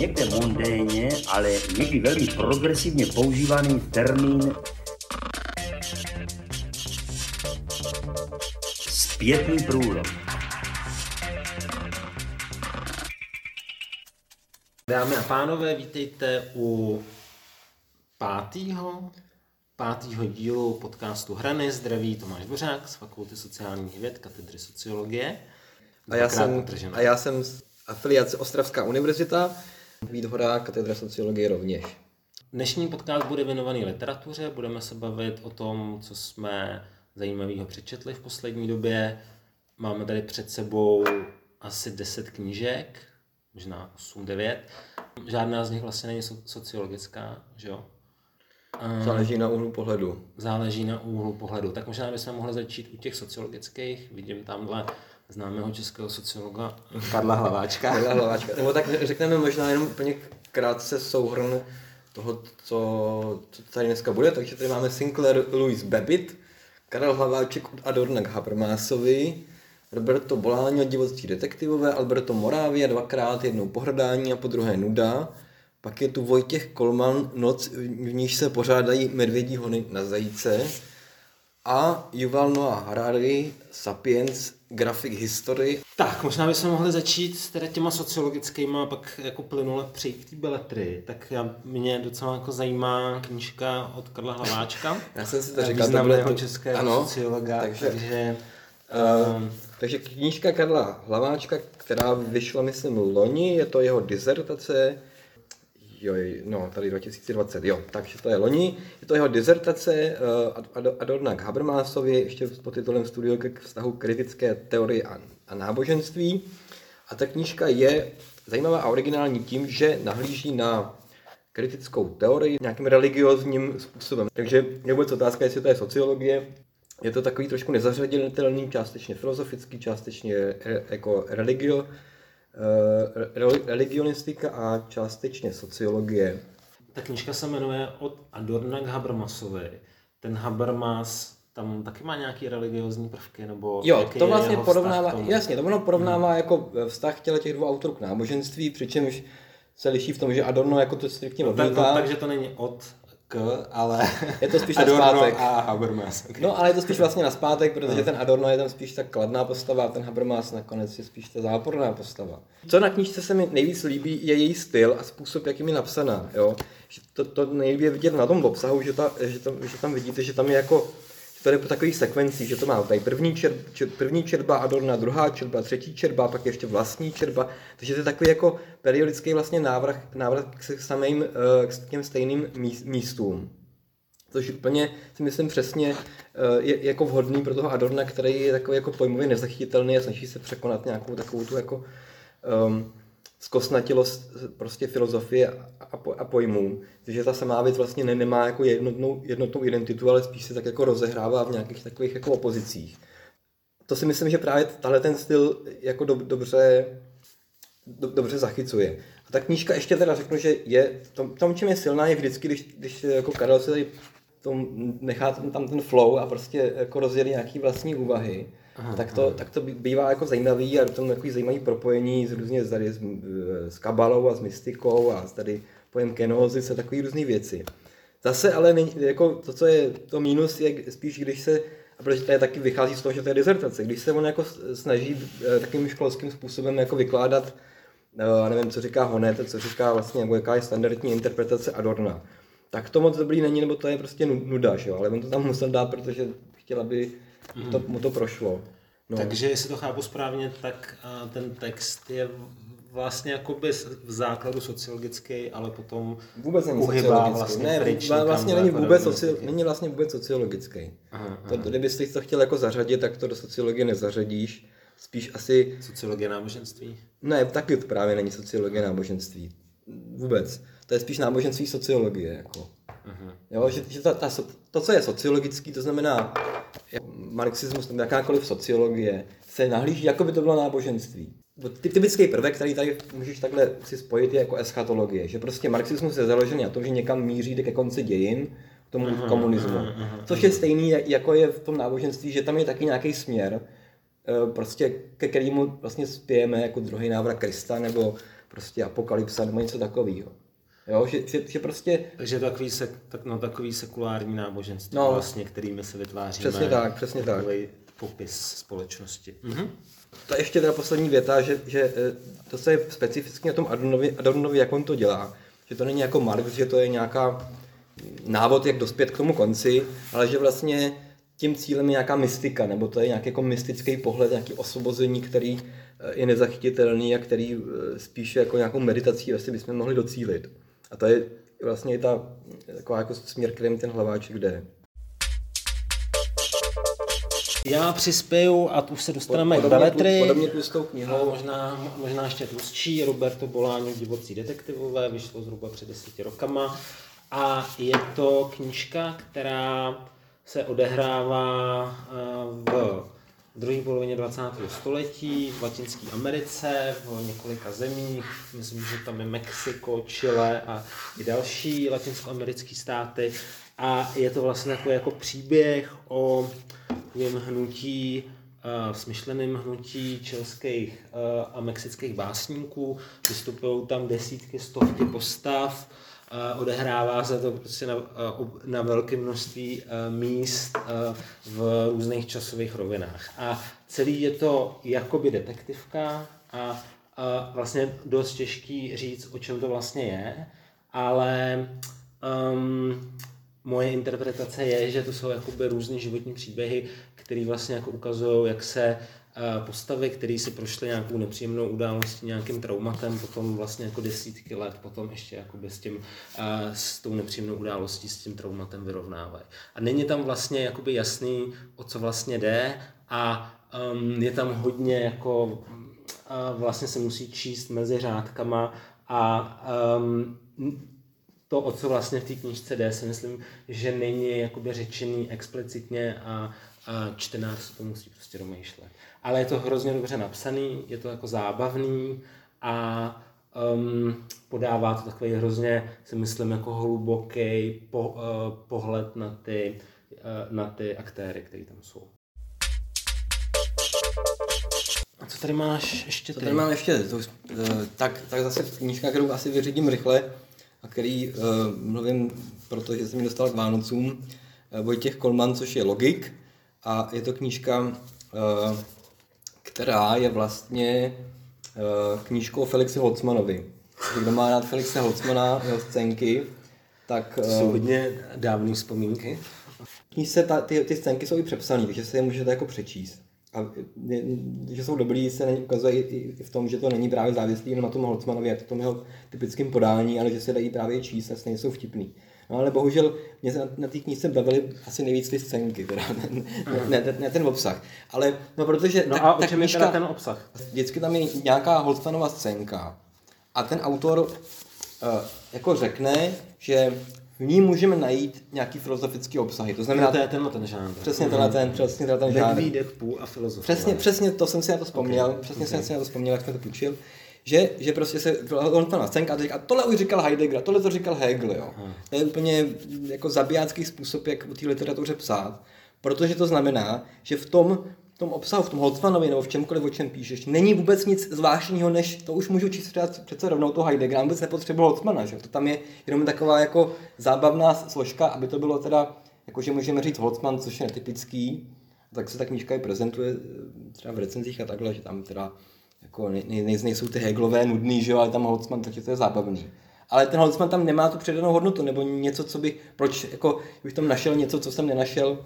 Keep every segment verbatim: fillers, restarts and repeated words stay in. někde mundénně, ale někdy velmi progresivně používaný termín zpětný průlom. Dámy a pánové, vítejte u pátýho, pátýho dílu podcastu Hrany. Zdraví Tomáš Dvořák z Fakulty sociálních věd, katedry sociologie. A já, jsem, a já jsem z afiliace Ostravská univerzita, Vít Horá, katedra sociologie rovněž. Dnešní podcast bude věnovaný literatuře, budeme se bavit o tom, co jsme zajímavého přečetli v poslední době. Máme tady před sebou asi deset knížek, možná osm devět. Žádná z nich vlastně není sociologická, že jo? Záleží na úhlu pohledu. Záleží na úhlu pohledu. Tak možná bychom mohli začít u těch sociologických. Vidím tamhle známého českého sociologa Karla Hlaváčka. Karla Hlaváčka. Nebo tak řekneme možná jenom úplně krátce souhrn toho, co, co tady dneska bude. Takže tady máme Sinclair Lewis Babbit, Karel Hlaváček od Adorna k Habermasovi, Roberto Bolaño, Divocí detektivové, Alberto Moravia, dvakrát, jednou pohrdání a po druhé nuda. Pak je tu Vojtěch Kolman, Noc, v níž se pořádají medvědí hony na zajíce. A Yuval Noah Harari, Sapiens, Graphic History. Tak, možná bychom mohli začít teda těma sociologickýma a pak jako plynule přejít k té beletrii. Tak já, mě docela jako zajímá knížka od Karla Hlaváčka. Já jsem si to říkal. Významného českého sociologa, takže... takže Uh, takže knížka Karla Hlaváčka, která vyšla, myslím, loni, je to jeho disertace, jo, no, tady dva tisíce dvacet, jo, takže to je loni, je to jeho disertace uh, Adorna k Habermasovi, ještě s podtitulem Studio k vztahu kritické teorie a, a náboženství. A ta knížka je zajímavá a originální tím, že nahlíží na kritickou teorii nějakým religiózním způsobem. Takže je vůbec otázka, jestli to je sociologie. Je to takový trošku nezařaditelný, částečně filozofický, částečně re, jako religio, re, religionistika a částečně sociologie. Ta knížka se jmenuje Od Adorna k Habermasovi. Ten Habermas tam taky má nějaký religiózní prvky? Nebo jo, to vlastně porovnává, jasně, to ono porovnává hmm. jako vztah těle těch dvou autorů k náboženství, přičemž se liší v tom, že Adorno jako to striktně no, odmítá. Tak, takže to není od... K, ale je to spíš Adorno naspátek. A Habermas. Okay. No, ale je to spíš vlastně naspátek, protože ten Adorno je tam spíš ta kladná postava a ten Habermas nakonec je spíš ta záporná postava. Co na knížce se mi nejvíc líbí, je její styl a způsob, jak jim je napsaná. Jo? Že to, to nejlíbí je vidět na tom obsahu, že, ta, že, tam, že tam vidíte, že tam je jako, že to je po takových sekvencích, že to má tady první, čer, čer, první čerba Adorna, druhá čerba, třetí čerba, pak ještě vlastní čerba. Takže to je takový jako periodický vlastně návrat, návrat k, samým, k těm stejným místům. Což úplně si myslím přesně je jako vhodný pro toho Adorna, který je takový jako pojmově nezachytitelný a snaží se překonat nějakou takovou tu jako um, zkostnatilost prostě filozofie a, po, a pojmů. Takže ta samá věc vlastně ne, nemá jako jednotnou, jednotnou identitu, ale spíš se tak jako rozehrává v nějakých takových jako opozicích. To si myslím, že právě tahle ten styl jako do, dobře, do, dobře zachycuje. A ta knížka ještě teda řeknu, že je tom, tom čem je silná, je vždycky, když, když jako Karel se tady tom, nechá tam ten flow a prostě jako rozjede nějaký vlastní úvahy. Aha, tak, to, tak to bývá jako zajímavý a do toho takový zajímavý propojení s různě tady s, s kabalou a s mystikou a s tady pojem kenózy se takový různý věci. Zase ale ne, jako to, co je to mínus, je spíš když se, a protože tady taky vychází z toho, že to je disertace, když se on jako snaží takovým školským způsobem jako vykládat, nevím, co říká Honneth, co říká vlastně, jako jaká je standardní interpretace Adorna, tak to moc dobrý není, nebo to je prostě nuda, že jo, ale on to tam musel dát, protože chtěla by Mm. To, mu to prošlo. No. Takže jestli to chápu správně, tak ten text je vlastně jakoby v základu sociologický, ale potom vůbec není sociologický. Vlastně ne, vlastně, vlastně není vůbec, soci, není vlastně vůbec sociologický. Aha, to, aha. Kdybyste to chtěl jako zařadit, tak to do sociologie nezařadíš. Spíš asi... Sociologie náboženství? Ne, taky to právě není sociologie náboženství. Vůbec. To je spíš náboženství sociologie. Jako. Aha. Jo, že, že ta, ta, to, co je sociologický, to znamená marxismus, tam jakákoliv sociologie, se nahlíží, jako by to bylo náboženství. Typický prvek, který tady můžeš takhle si spojit, je jako eschatologie, že prostě marxismus je založený na tom, že někam míří ke konci dějin, k tomu aha, komunismu. Aha, aha, což je stejný, jako je v tom náboženství, že tam je taky nějaký směr, prostě ke kterému vlastně spějeme jako druhý návrat Krista, nebo prostě apokalypsa nebo něco takového. Jo, že, že, že prostě... Takže takový, se, tak, no, takový sekulární náboženství, no, vlastně, kterými se vytváříme. Přesně tak, přesně tak. Popis společnosti. Mhm. To je ještě teda poslední věta, že, že to se je specificky na tom Adornovi, Adornovi, jak on to dělá. Že to není jako Marx, že to je nějaká návod, jak dospět k tomu konci, ale že vlastně tím cílem je nějaká mystika, nebo to je nějaký jako mystický pohled, nějaký osvobození, který je nezachytitelný a který spíše jako nějakou meditací vlastně bychom mohli docílit. A to je vlastně ta taková jako směr, kterým ten Hlaváček jde. Já přispěju, a tu už se dostaneme podobně k veletry. Podobně tlustou knihou. Možná, možná ještě tlustší. Roberto Bolaño, Divocí detektivové, vyšlo zhruba před deseti rokama. A je to knížka, která se odehrává v druhé polovině dvacátého století, v Latinské Americe, v několika zemích. Myslím, že tam je Mexiko, Chile a i další latinskoamerické státy. A je to vlastně takový jako příběh o takovým hnutí, uh, smyšleným hnutí čilských uh, a mexických básníků. Vystupují tam desítky, stovky postav. Uh, odehrává se to prostě na, uh, na velké množství uh, míst uh, v různých časových rovinách. A celý je to jakoby detektivka a uh, vlastně dost těžký říct, o čem to vlastně je, ale um, moje interpretace je, že to jsou jakoby různé životní příběhy, které vlastně jako ukazují, jak se postavy, které si prošly nějakou nepříjemnou událostí, nějakým traumatem, potom vlastně jako desítky let, potom ještě jakoby s tím, s tou nepříjemnou událostí, s tím traumatem vyrovnávají. A není tam vlastně jakoby jasný, o co vlastně jde, a um, je tam hodně jako vlastně se musí číst mezi řádkama a um, to, o co vlastně v té knížce jde, si myslím, že není jakoby řečený explicitně a, a čtenář se to musí prostě domýšlet. Ale je to hrozně dobře napsaný, je to jako zábavný a um, podává to takový hrozně, si myslím, jako hluboký po, uh, pohled na ty, uh, na ty aktéry, který tam jsou. A co tady máš ještě ty? Co tady mám ještě? To, uh, tak, tak zase knížka, kterou asi vyřídím rychle, a který uh, mluvím, protože jsem ji dostal k Vánocům, uh, Vojtěch Kolman, což je logik. A je to knížka, uh, která je vlastně uh, knížkou o Felixi Holzmanovi. Kdo má rád Felixe Holzmana, jeho scénky, tak... Uh, to jsou hodně dávné vzpomínky. V knížce ta, ty, ty scénky jsou i přepsané, takže se je můžete jako přečíst. A je, že jsou dobrý, se ukazuje i, i v tom, že to není právě závislý jenom na tom Holzmanovi, jak to v tom jeho typickým podání, ale že se dají právě číst a se nejsou vtipný. No ale bohužel mě se na, na té knížce bavily asi nejvíc ty scénky, teda, ne, ne, ne, ne ten obsah. Ale no protože... No ta, a o čem je teda ten obsah? Vždycky tam je nějaká Holzmanova scénka a ten autor uh, jako řekne, že v ní můžeme najít nějaký filozofický obsahy. To znamená, no to je tenhle ten žánr. Přesně tenhle ten, přesně tenhle ten žánr. Medvídek, půl a filozofie. Přesně, přesně to jsem si na to vzpomněl, okay. přesně okay. jsem si na to vzpomněl, jak jsem to půjčil, že, že prostě se Holzmanova scénka a tohle už říkal Heidegger, tohle to říkal Hegel, jo. Aha. To je úplně jako zabijácký způsob, jak o té literatuře psát, protože to znamená, že v tom v tom obsahu, v tom Holzmanovi nebo v čemkoliv, o čem píšeš, není vůbec nic zvláštního, než to už můžu číst přece rovnou toho Heideggera, vůbec nepotřebuji Holzmana, že? To tam je jenom taková jako zábavná složka, aby to bylo teda, jakože můžeme říct Holzman, což je netypický, tak se ta knížka i prezentuje třeba v recenzích a takhle, že tam teda jako nej, nej, nejsou ty Hegelové nudný, že jo, ale tam Holzman, takže to je zábavný. Ale ten Holzman tam nemá tu předanou hodnotu, nebo něco, co bych, proč, jako bych tam našel něco, co jsem nenašel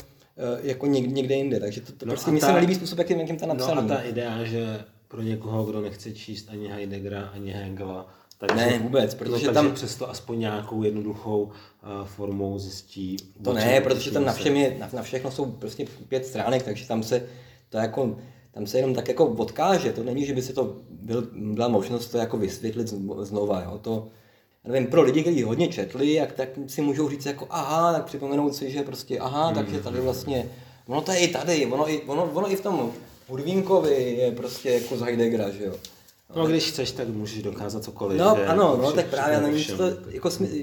jako někde jinde, takže to, to no prostě mi se nelíbí způsob, jakým někým ta napsaný. No a ta idea, že pro někoho, kdo nechce číst ani Heideggera, ani Hegela, takže, ne, vůbec, protože no, tam přesto aspoň nějakou jednoduchou uh, formou zjistí. To ne, protože tam na, všem je, na, na všechno jsou prostě pět stránek, takže tam se to jako, tam se jenom tak jako odkáže, to není, že by se to byl, byla možnost to jako vysvětlit z, znova, jo, to nevím, pro lidi, kteří hodně četli, jak, tak si můžou říct jako aha, tak připomenout si, že prostě aha, mm. takže tady vlastně, ono to je i tady, ono i, ono, ono i v tom Hudvínkovi je prostě jako z Heideggera, že jo. No, no když chceš, tak můžeš dokázat cokoliv. No je, ano, no, tak právě, nevím, to, jako smysl,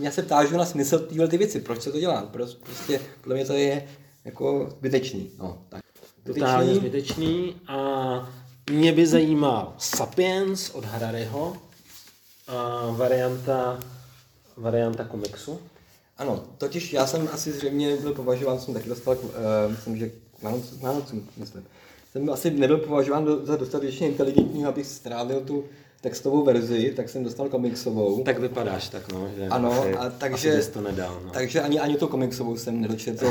já se ptážu na smysl téhle ty věci, proč se to dělá, prostě podle mě to je jako zbytečný, no tak. Totálně zbytečný a mě by zajímal Sapiens od Harariho, uh, varianta, varianta komiksu? Ano, totiž já jsem asi zřejmě byl považován, jsem taky dostal, uh, myslím, že k Vánocům, myslím. Jsem asi nebyl považován do, za dostatečně inteligentního, abych strávil tu textovou verzi, tak jsem dostal komiksovou. Tak vypadáš tak, no. Že ano, asi, a takže, to nedal, no. takže ani, ani to komiksovou jsem nedočetl.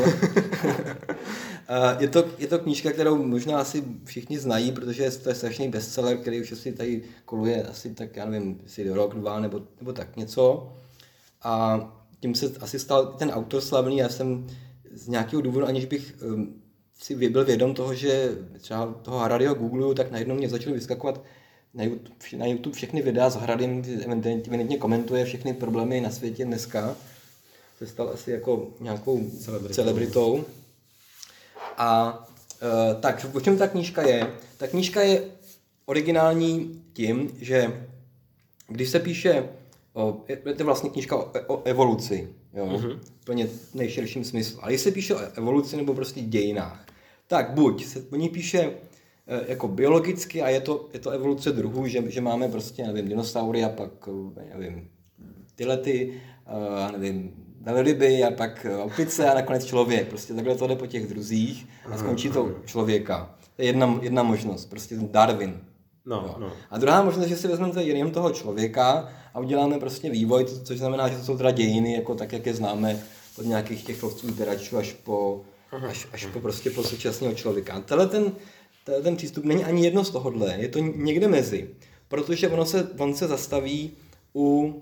je, to, je to knížka, kterou možná asi všichni znají, protože to je strašný bestseller, který už asi tady koluje asi tak, já nevím, jestli rok, dva nebo, nebo tak něco. A tím se asi stal ten autor slavný. Já jsem z nějakého důvodu, aniž bych um, si byl vědom toho, že třeba toho Harariho googluju, tak najednou mě začaly vyskakovat na YouTube všechny videa s Hradem, evidentně komentuje všechny problémy na světě dneska. Se stal asi jako nějakou celebritou. celebritou. A e, tak, o čem ta knížka je? Ta knížka je originální tím, že když se píše, o, je to vlastně knížka o, o evoluci, jo? Mm-hmm. Plně nejširším smyslu. Ale když se píše o evoluci nebo prostě dějinách, tak buď se o ní píše jako biologicky a je to, je to evoluce druhů, že, že máme prostě, nevím, dinosaury a pak, nevím, tylety, a nevím, velryby a pak opice a nakonec člověk. Prostě takhle to jde po těch druzích a skončí to člověka. To je jedna, jedna možnost, prostě Darwin. No, no. A druhá možnost, že si vezmeme jenom toho člověka a uděláme prostě vývoj, což znamená, že to jsou teda dějiny, jako tak, jak je známe od nějakých těch lovců teračů až po, až, až po prostě po současného člověka. A tenhle ten ten přístup není ani jedno z tohohle, je to někde mezi, protože ono se, on se zastaví u, uh,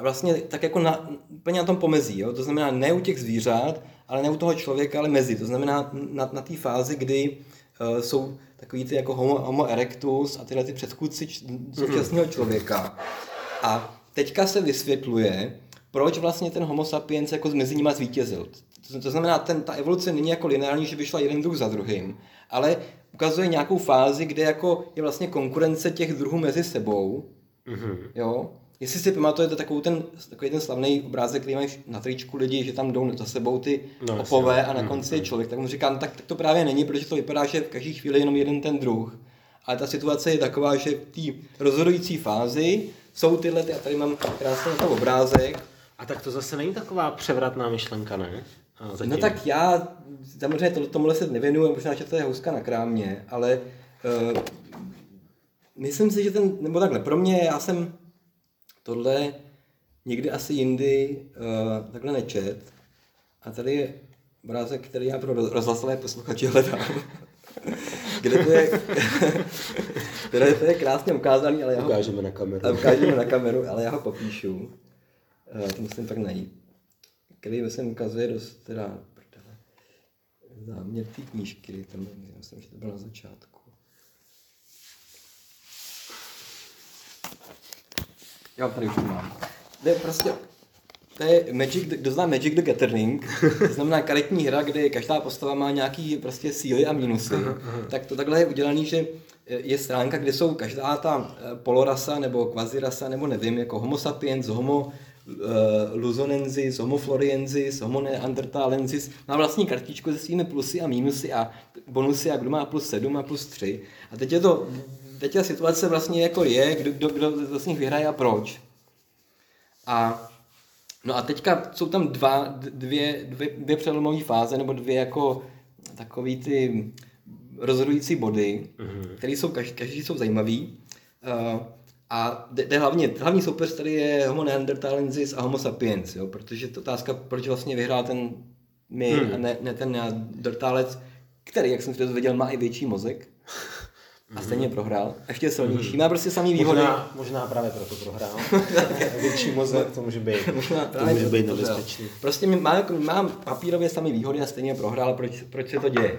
vlastně tak jako na, úplně na tom pomezí, jo? To znamená ne u těch zvířat, ale ne u toho člověka, ale mezi, to znamená na, na té fázi, kdy uh, jsou takový ty jako homo, homo erectus a tyhle ty předchůdci současného člověka. A teďka se vysvětluje, proč vlastně ten homo sapiens jako mezi nima zvítězil. To znamená, ten, ta evoluce není jako lineární, že vyšla jeden druh za druhým, ale ukazuje nějakou fázi, kde jako je vlastně konkurence těch druhů mezi sebou. Mm-hmm. Jo? Jestli si pamatujete takovou ten, takový ten slavný obrázek, který mají na tričku lidi, že tam jdou za sebou ty no, opové a na konci mm-hmm. je člověk, tak mu říkám, no, tak, tak to právě není, protože to vypadá, že v každé chvíli jenom jeden ten druh. Ale ta situace je taková, že v té rozhodující fázi jsou tyhle, ty, a tady mám krásný obrázek. A tak to zase není taková převratná myšlenka, ne? Zatím. No tak já, samozřejmě to, tomuhle se nevěnuju, možná, že to je houska na krámě, ale uh, myslím si, že ten, nebo takhle, pro mě, já jsem tohle někdy asi jindy uh, takhle nečet a tady je obrázek, který já pro rozhlaslé posluchače hledám, kde to je, které to je krásně ukázaný, ale já ho ukážeme na kameru, ukážeme na kameru ale já ho popíšu, uh, to musím tak najít. Který se ukazuje dost teda prdele, záměr té knížky, tam, myslím, že to bylo na začátku. Já tady už to mám. To je prostě, to je Magic, kdo zná Magic the Gathering, to znamená karetní hra, kde každá postava má nějaký prostě síly a minusy. Tak to takhle je udělaný, že je stránka, kde jsou každá ta polorasa nebo kvazirasa, nebo nevím, jako homo sapiens, homo luzonensis, homo floreensis, homo neandertalensis, má vlastní kartičku se svými plusy a mínusy a bonusy a kdo má plus sedm a plus tři. A teď je to, teď ta situace vlastně jako je, kdo, kdo, kdo vlastně vyhraje a proč. A no a teďka jsou tam dva, dvě, dvě, dvě přelomové fáze, nebo dvě jako takový ty rozhodující body, mm-hmm. které jsou, každý, každý jsou zajímavý. Uh, A de, de hlavně, hlavní soupeř tady je homo neandertalensis a homo sapiens, jo? Protože to otázka, proč vlastně vyhrál ten my hmm. a ne, ne ten neandertálec, který, jak jsem se dozvěděl, má i větší mozek a stejně prohrál. A ještě silnější, má prostě samý výhody. Možná, možná právě proto prohrál. Větší mozek, to může být, možná to může být nebezpečný. Prostě mám má papírově samý výhody a stejně prohrál, proč, proč se to děje.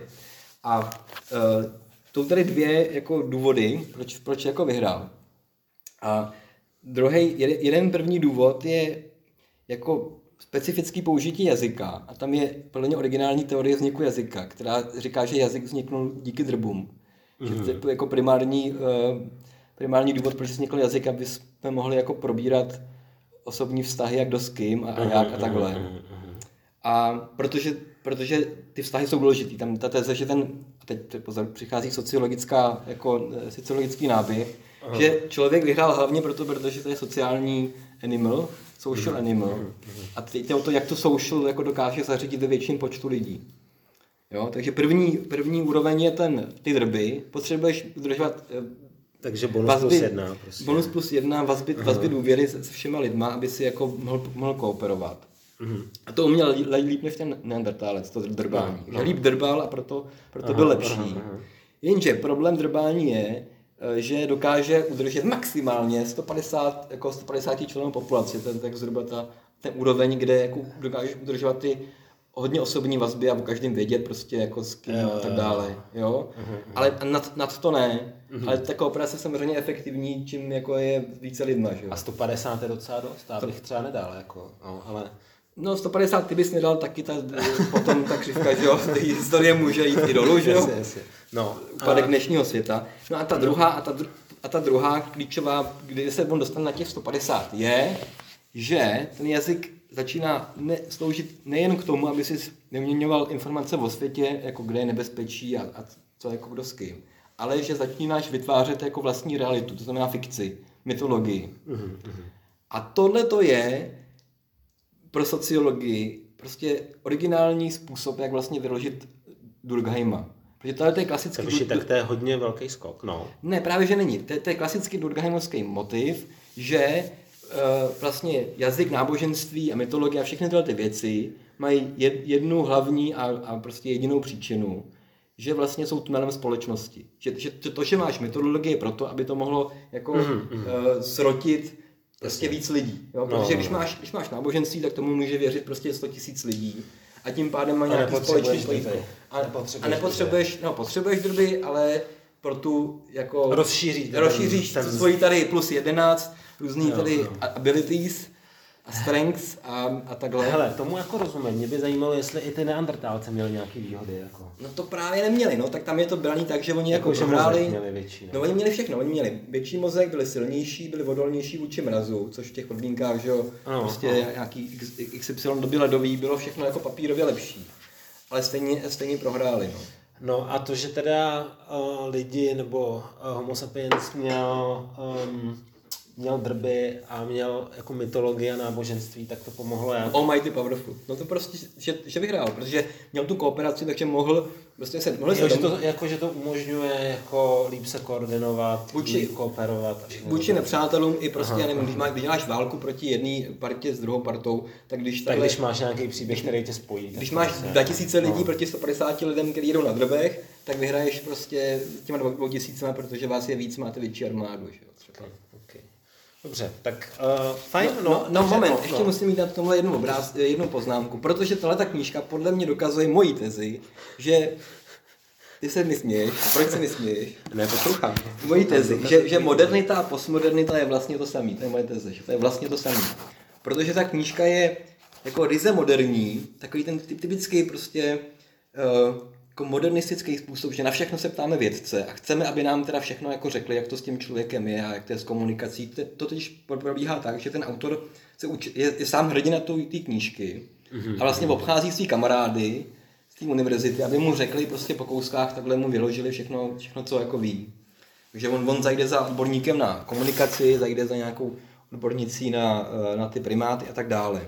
A uh, jsou tady dvě jako důvody, proč, proč jako vyhrál. A druhý, jeden první důvod je jako specifický použití jazyka. A tam je podle mě originální teorie vzniku jazyka, která říká, že jazyk vzniknul díky drbům. Mm-hmm. Že to je jako primární, primární důvod, proč vznikl jazyk, aby jsme mohli jako probírat osobní vztahy, jak do s kým a, a jak a takhle. A protože, protože ty vztahy jsou důležitý. Tam ta teze, že ten teď pozor, přichází sociologická, jako sociologický náběh, aha, že člověk vyhrál hlavně proto, protože to je sociální animal, social animal. A teď o to, jak to social jako dokáže zařídit ve větším počtu lidí. Jo? Takže první, první úroveň je ten, ty drby, potřebuješ udržovat. Takže bonus vazby, plus jedna. Prostě. Bonus plus jedna, vazby, vazby důvěry se, se všema lidma, aby si jako mohl, mohl kooperovat. Uhum. A to uměl líp než ten neandertálec, to drbání. Že líp drbal a proto, proto aha, byl lepší. Aha, aha. Jenže problém drbání je, že dokáže udržet maximálně sto padesát, jako sto padesát členů populace. To je tak zhruba ta, ten úroveň, kde jako dokážeš udržovat ty hodně osobní vazby a o každém vědět prostě jako s kým a tak dále. Jo? Aha, aha. Ale nad, nad to ne. Mm-hmm. Ale ta kooperace je samozřejmě efektivní, čím jako je více lidma. Že? A sto padesát je docela dost, já bych třeba nedal. Jako, no, ale... No sto padesát ty bys nedal taky, ta, potom ta křivka, že jo, ty historie může jít i dolů, že jo, no, upadek a... dnešního světa. No a ta druhá, a ta, a ta druhá klíčová, kdy se on dostane na těch sto padesát, je, že ten jazyk začíná ne, sloužit nejen k tomu, aby si neměňoval informace o světě, jako kde je nebezpečí a, a co jako kdo s kým, ale že začínáš vytvářet jako vlastní realitu, to znamená fikci, mytologii. A tohle to je pro sociologii prostě originální způsob, jak vlastně vyložit Durkheima. Protože to je klasický... Takže tak to je hodně velký skok, no. Ne, právě že není. To je klasický durkheimovský motiv, že vlastně jazyk, náboženství a mytologie a všechny tyhle ty věci mají jednu hlavní a prostě jedinou příčinu, že vlastně jsou tunelem společnosti. Že to, že máš mytologii proto, aby to mohlo jako srotit prostě víc lidí, jo? Protože no, když, máš, když máš náboženství, tak tomu může věřit prostě sto tisíc lidí a tím pádem má nějaký společný slítko. A nepotřebuješ, a nepotřebuješ no, potřebuješ drby, ale pro tu jako rozšíří, rozšíříš ten, ten... svoji tady plus jedenáct, různý jo, tady jo. abilities a strengths a, a takhle. Hele, tomu jako rozumím, mě by zajímalo, jestli i ty neandertálce měli nějaký výhody. Jako. No to právě neměli, no, tak tam je to braný tak, že oni jako, jako prohráli, měli větší, ne? No oni měli všechno, oni měli větší mozek, byli silnější, byli odolnější vůči mrazu, což v těch podmínkách, že jo, ano, prostě ano. Nějaký iks ypsilon doby ledový, bylo všechno jako papírově lepší, ale stejně, stejně prohráli, no. No a to, že teda uh, lidi nebo uh, homo sapiens měl... Um, měl drby a měl jako mytologie a náboženství, tak to pomohlo já. Almighty powerful. No to prostě, že, že vyhrál, protože měl tu kooperaci, takže mohl prostě se... Mohl jo, se že to, jako, že to umožňuje jako líp se koordinovat, buči, líp kooperovat. Vůči nepřátelům i prostě, aha, já nevím, aha. Když děláš válku proti jedné partě s druhou partou, tak když... Takhle, tak když máš nějaký příběh, který tě spojí. Když máš dva tisíce lidí no. proti sto padesáti lidem, kteří jdou na drbech, tak vyhraješ prostě těma dva tisíce, protože vás je víc, máte větší armádu, že jo, třeba. Dobře, tak uh, fajn, no. No, no moment, no, ještě no. musím jít na tomhle jednu, obráz, jednu poznámku, protože tahleta knížka podle mě dokazuje moji tezi, že... Ty se mi směješ, proč se mi směješ? Ne, poslouchám. Moji tezi, že, že modernita a postmodernita je vlastně to samý, to je moje teze, že to je vlastně to samý. Protože ta knížka je jako ryze moderní, takový ten typický prostě... Uh, jako modernistický způsob, že na všechno se ptáme vědce a chceme, aby nám teda všechno jako řekli, jak to s tím člověkem je a jak to je s komunikací. To totiž probíhá tak, že ten autor se uči, je, je sám hrdina té knížky a vlastně obchází svý kamarády z té univerzity, aby mu řekli prostě po kouskách, takhle mu vyložili všechno, všechno co jako ví. Takže on, on zajde za odborníkem na komunikaci, zajde za nějakou odbornicí na, na ty primáty a tak dále.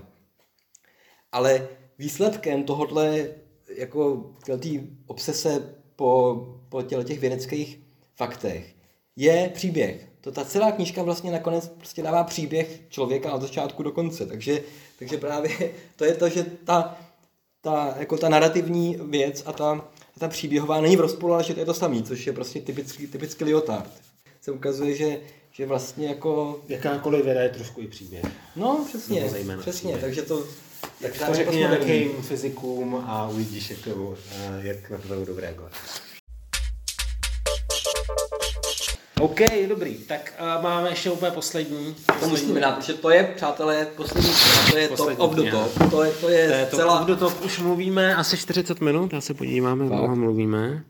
Ale výsledkem tohohle jako tý obsese po, po těch vědeckých faktech, je příběh. To ta celá knížka vlastně nakonec prostě dává příběh člověka od začátku do konce. Takže, takže právě to je to, že ta, ta, jako ta narrativní věc a ta, ta příběhová není v rozporu, ale že to je to samý, což je prostě typický, typický Lyotard. Se ukazuje, že, že vlastně jako... Jakákoliv věda je trošku i příběh. No, přesně, přesně, příběh. Takže to... Tak to řekni nějakým fyzikům a uvidíš, jak, to, jak na to budou reagovat. OK, dobrý. Tak uh, máme ještě úplně poslední. poslední. To musíme dát, protože to je, přátelé, poslední to je poslední top of the top. To je, to je, to je celá... top of the top. Už mluvíme asi čtyřicet minut, já se podíváme, dlouho mluvíme.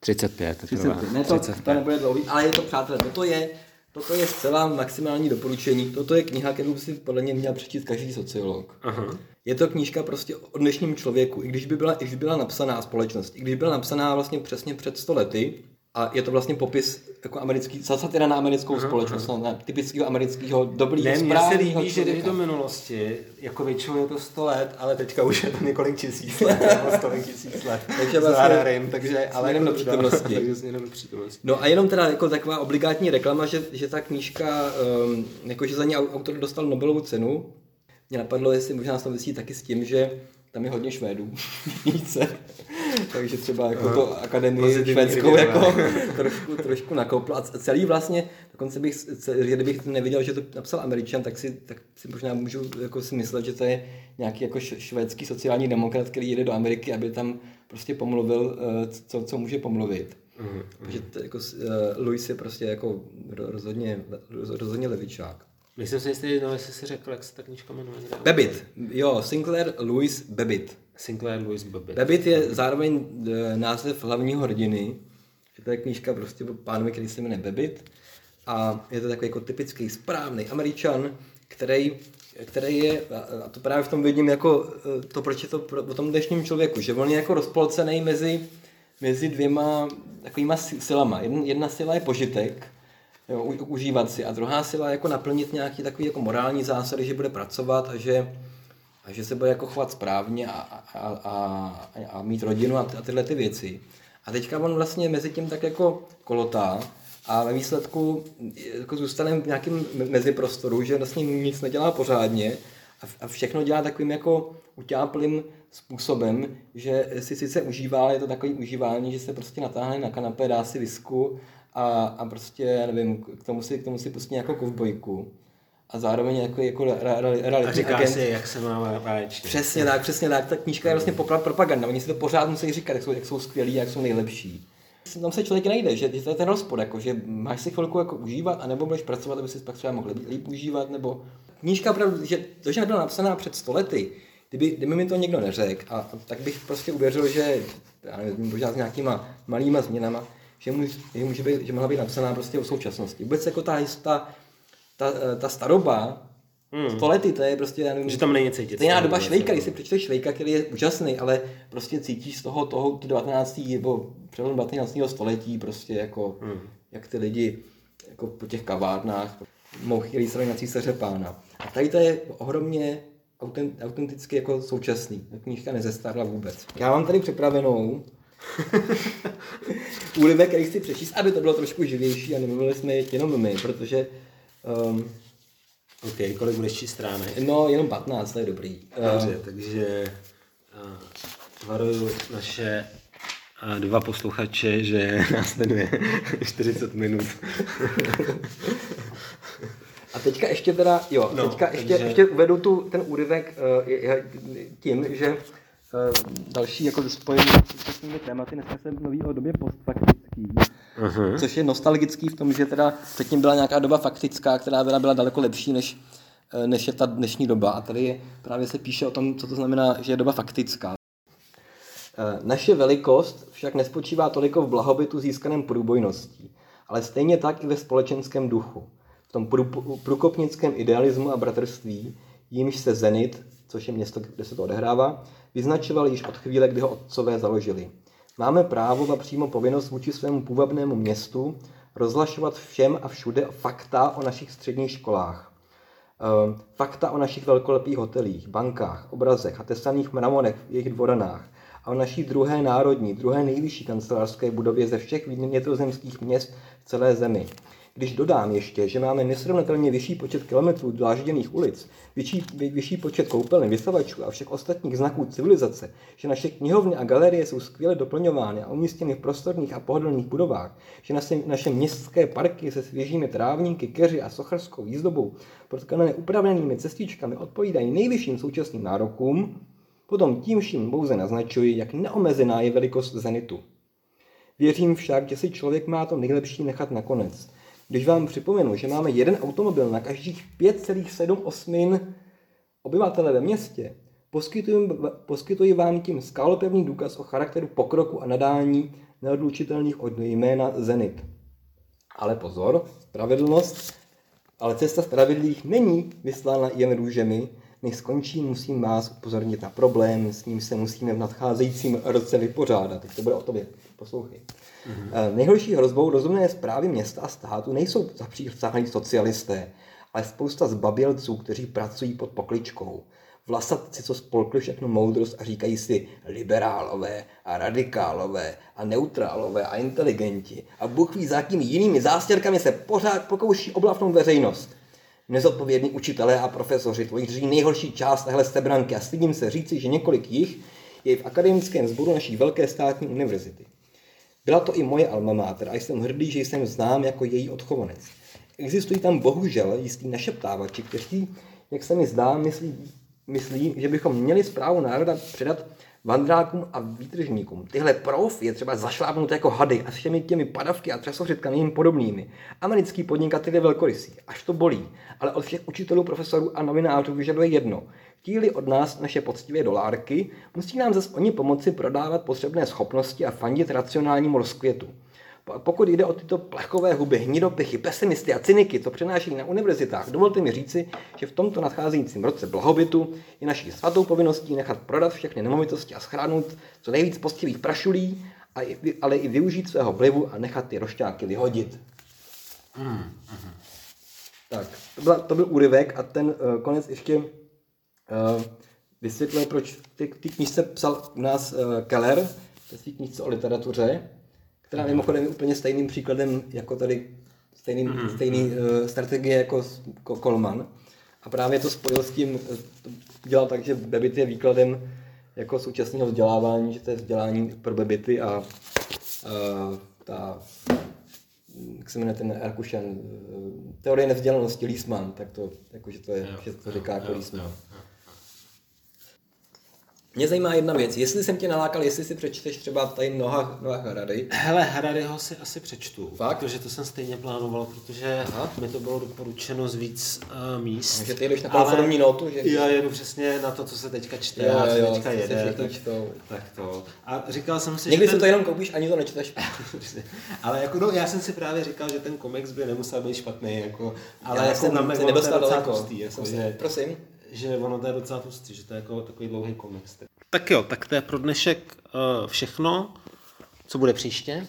třicet pět. třicet pět. Ne, to, to nebude dlouhý, ale je to, přátelé, toto je, toto je zcela maximální doporučení. Toto je kniha, kterou si podle mě měl přečíst každý sociolog. Aha. Je to knížka prostě o dnešním člověku, i když by byla, i když byla napsaná společnost, i když byla napsaná vlastně přesně před sto lety, a je to vlastně popis jako americký, satira na americkou aha, společnost, aha. Ne, typického amerického dobrýho, správného člověka. Mně se líbí, že do minulosti, jako většinou je to sto let, ale teďka už je to několik tisíc let, nebo stovek tisíc let. Takže vlastně takže ale jenom do přítomnosti. Takže do přítomnosti. No a jenom teda jako taková obligátní reklama, že, že ta knížka, um, jakože za ní autor dostal Nobelovu cenu. Mě napadlo, jestli možná souvisí taky s tím, že tam je hodně Švédů. Takže třeba jako to akademii švédskou jako trošku, trošku nakopl. A celý vlastně, dokonce bych, kdybych neviděl, že to napsal Američan, tak si, tak si možná můžu jako si myslet, že to je nějaký jako švédský sociální demokrat, který jede do Ameriky, aby tam prostě pomluvil, co, co může pomluvit. Mm-hmm. Protože to, jako, Lewis je prostě jako rozhodně, rozhodně levičák. Myslím si, jestli, no, jestli jsi řekl, jak se ta knížka jmenuje. Babbit. Jo, Sinclair Lewis Babbit. Sinclair Lewis Babbit. Babbit je zároveň název hlavního hrdiny. To je knížka prostě o pánovi, který se jmenuje Babbit. A je to takový jako typický správný Američan, který, který je, a to právě v tom vidím, jako to, proč je to o tom dnešním člověku, že on je jako rozpolcený mezi, mezi dvěma takovýma silama. Jedna sila je požitek, jo, užívat si. A druhá sila jako naplnit nějaký takový jako morální zásady, že bude pracovat a že, a že se bude jako chovat správně a, a, a, a mít rodinu a, ty, a tyhle ty věci. A teďka on vlastně mezi tím tak jako kolotá a ve výsledku jako zůstane v nějakém meziprostoru, že vlastně nic nedělá pořádně a všechno dělá takovým jako utáplým způsobem, že si sice užívá, ale je to takový užívání, že se prostě natáhne na kanapé, dá si visku A, a prostě, nevím, k tomu si, k tomu si pustí nějakou kovbojku. A zároveň jako, jako realitní ra, ra, ra, agent. A říká si, jak se má válečně. Přesně tak, přesně tak. Ta knížka je vlastně propaganda. Oni si to pořád musí říkat, jak jsou, jak jsou skvělí, jak jsou nejlepší. Tam se člověk najde, že, že to je ten rozpor, jako, že máš si chvilku jako užívat, anebo budeš pracovat, aby si pak třeba mohl líp užívat, nebo... Knížka opravdu, že to, že nebyla napsaná před stolety, kdyby, kdyby mi to někdo neřekl, a, a tak bych prostě uvěřil, že, já nevím, možná s nějakýma malýma změnama, že může, že může být, že mohla být napsaná prostě o současnosti. Vůbec jako ta ta, ta, ta staroba, hmm. stolety, to je prostě, já nevím, že tam není cítit. Stejná doba Švejka, když si přečteš Švejka, který je úžasný, ale prostě cítíš z toho, toho to devatenáctého nebo přelom devatenáctého století prostě jako, hmm. jak ty lidi jako po těch kavárnách, mouchy, který se dají seře pána. A tady to je ohromně autent, autenticky jako současný. Knížka nezestárla vůbec. Já mám tady připravenou úryvek, který chci přečíst, aby to bylo trošku živější a nemluvili jsme je jenom my, protože... Um, ok, kolik budeš číst stránek? No, jenom patnáct, to je dobrý. Dobře, uh, takže uh, varuju naše uh, dva posluchače, že následuje čtyřicet minut. A teďka ještě teda, jo, no, teďka ještě, takže... ještě uvedu tu, ten úryvek uh, tím, že další jako spojení s současnými tématy. Dneska se mluví o době postfaktický, uh-huh. což je nostalgický v tom, že teda předtím byla nějaká doba faktická, která byla, byla daleko lepší, než, než je ta dnešní doba. A tady je, právě se píše o tom, co to znamená, že je doba faktická. Naše velikost však nespočívá toliko v blahobytu získaném průbojností, ale stejně tak i ve společenském duchu, v tom průkopnickém idealismu a bratrství, jímž se Zenit, což je město, kde se to odehrává, vyznačoval již od chvíle, kdy ho otcové založili. Máme právo a přímo povinnost vůči svému půvabnému městu rozhlašovat všem a všude fakta o našich středních školách, fakta o našich velkolepých hotelích, bankách, obrazech a tesaných mramorech v jejich dvoranách a o naší druhé národní, druhé nejvyšší kancelářské budově ze všech vnitrozemských měst v celé zemi. Když dodám ještě, že máme nesrovnatelně vyšší počet kilometrů dlážděných ulic, vyšší, vyšší počet koupeln, vysavačů a všech ostatních znaků civilizace, že naše knihovny a galerie jsou skvěle doplňovány a umístěny v prostorných a pohodlných budovách, že naše, naše městské parky se svěžími trávníky, keři a socharskou výzdobou protkané upravenými cestičkami odpovídají nejvyšším současným nárokům, potom tím vším pouze naznačují, jak neomezená je velikost Zenitu. Věřím však, že si člověk má to nejlepší nechat nakonec. Když vám připomenu, že máme jeden automobil na každých pět celá sedm osm obyvatele ve městě, poskytuji vám tím skálopevný důkaz o charakteru pokroku a nadání neodlučitelných od jména Zenit. Ale pozor, spravedlnost, ale cesta spravedlivých není vyslána jen růžemi, než skončí, musím vás upozornit na problém, s ním se musíme v nadcházejícím roce vypořádat. Tak to bude o tobě, poslouchej. Mm-hmm. Nejhorší hrozbou rozumné správy města a státu nejsou zapřísahlí socialisté, ale spousta zbabělců, kteří pracují pod pokličkou. Vlasatci, co spolkli všechnu moudrost a říkají si liberálové a radikálové a neutrálové a inteligenti a Bůh ví, za jakými jinými zástěrkami se pořád pokouší oblavnout veřejnost. Nezodpovědní učitelé a profesoři tvoří nejhorší část téhle sebranky a stydím se říci, že několik jich je v akademickém sboru naší velké státní univerzity. Byla to i moje alma mater a jsem hrdý, že jsem znám jako její odchovanec. Existují tam bohužel jistí našeptávači, kteří, jak se mi zdá, myslí, myslí, že bychom měli zprávu národa předat vandrákům a výtržníkům. Tyhle prof je třeba zašlápnout jako hady a s všemi těmi padavky a třesořitkami jim podobnými. Americký podnikatel je velkorysý, až to bolí, ale od všech učitelů, profesorů a novinářů vyžaduje jedno. Chtějí-li od nás naše poctivé dolárky, musí nám zase oni pomoci prodávat potřebné schopnosti a fandit racionálnímu rozkvětu. Pokud jde o tyto plechové huby, hnidopichy, pesimisty a cyniky, co přenáší na univerzitách, dovolte mi říci, že v tomto nadcházejícím roce blahobytu je naší svatou povinností nechat prodat všechny nemovitosti a schránit co nejvíc poctivých prašulí, ale i využít svého vlivu a nechat ty rošťáky vyhodit. Mm, mm. Tak, to, byla, to byl úryvek a ten uh, konec ještě uh, vysvětlil, proč ty, ty knížce psal u nás uh, Keller, ve svý knížce o literatuře, která mimochodem je úplně stejným příkladem, jako tady stejný, mm-hmm. stejný uh, strategie jako, jako Kolman. A právě to spojil s tím, to dělal tak, že Babbit je výkladem jako současného vzdělávání, že to je vzdělání pro Babbity a uh, ta, jak se jmenuje ten Rakušan, uh, teorie nevzdělanosti, Liesmann, tak to, jako, že to je, že to říká jako Liesmann. Mě zajímá jedna věc, jestli jsem tě nalákal, jestli si přečteš třeba tady Noah Harari. Hele, Harariho si asi přečtu, fakt? Protože to jsem stejně plánoval, protože aha, mi to bylo doporučeno z víc uh, míst. Takže ty jdeš na platformní notu, že? Já jedu přesně na to, co se teďka čte, jo, a co jo, teďka co jede, tak, tak to. A říkal jsem si, někdy že ten... si to jenom koupíš, ani to nečteš. Ale jako, no, já jsem si právě říkal, že ten komiks by nemusel být špatný, jako, ale já jako jsem tam nedostal daleko. Prosím. Že ono to je docela hustý, že to je jako takový dlouhý komiks. Tak jo, tak to je pro dnešek všechno. Co bude příště?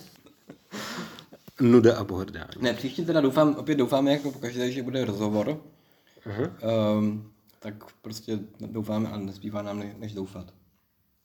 Nuda a pohrdání. Ne, příště teda doufám, opět doufáme, jako pokaždé, že bude rozhovor. Uh-huh. Um, tak prostě doufáme a nezbývá nám než doufat.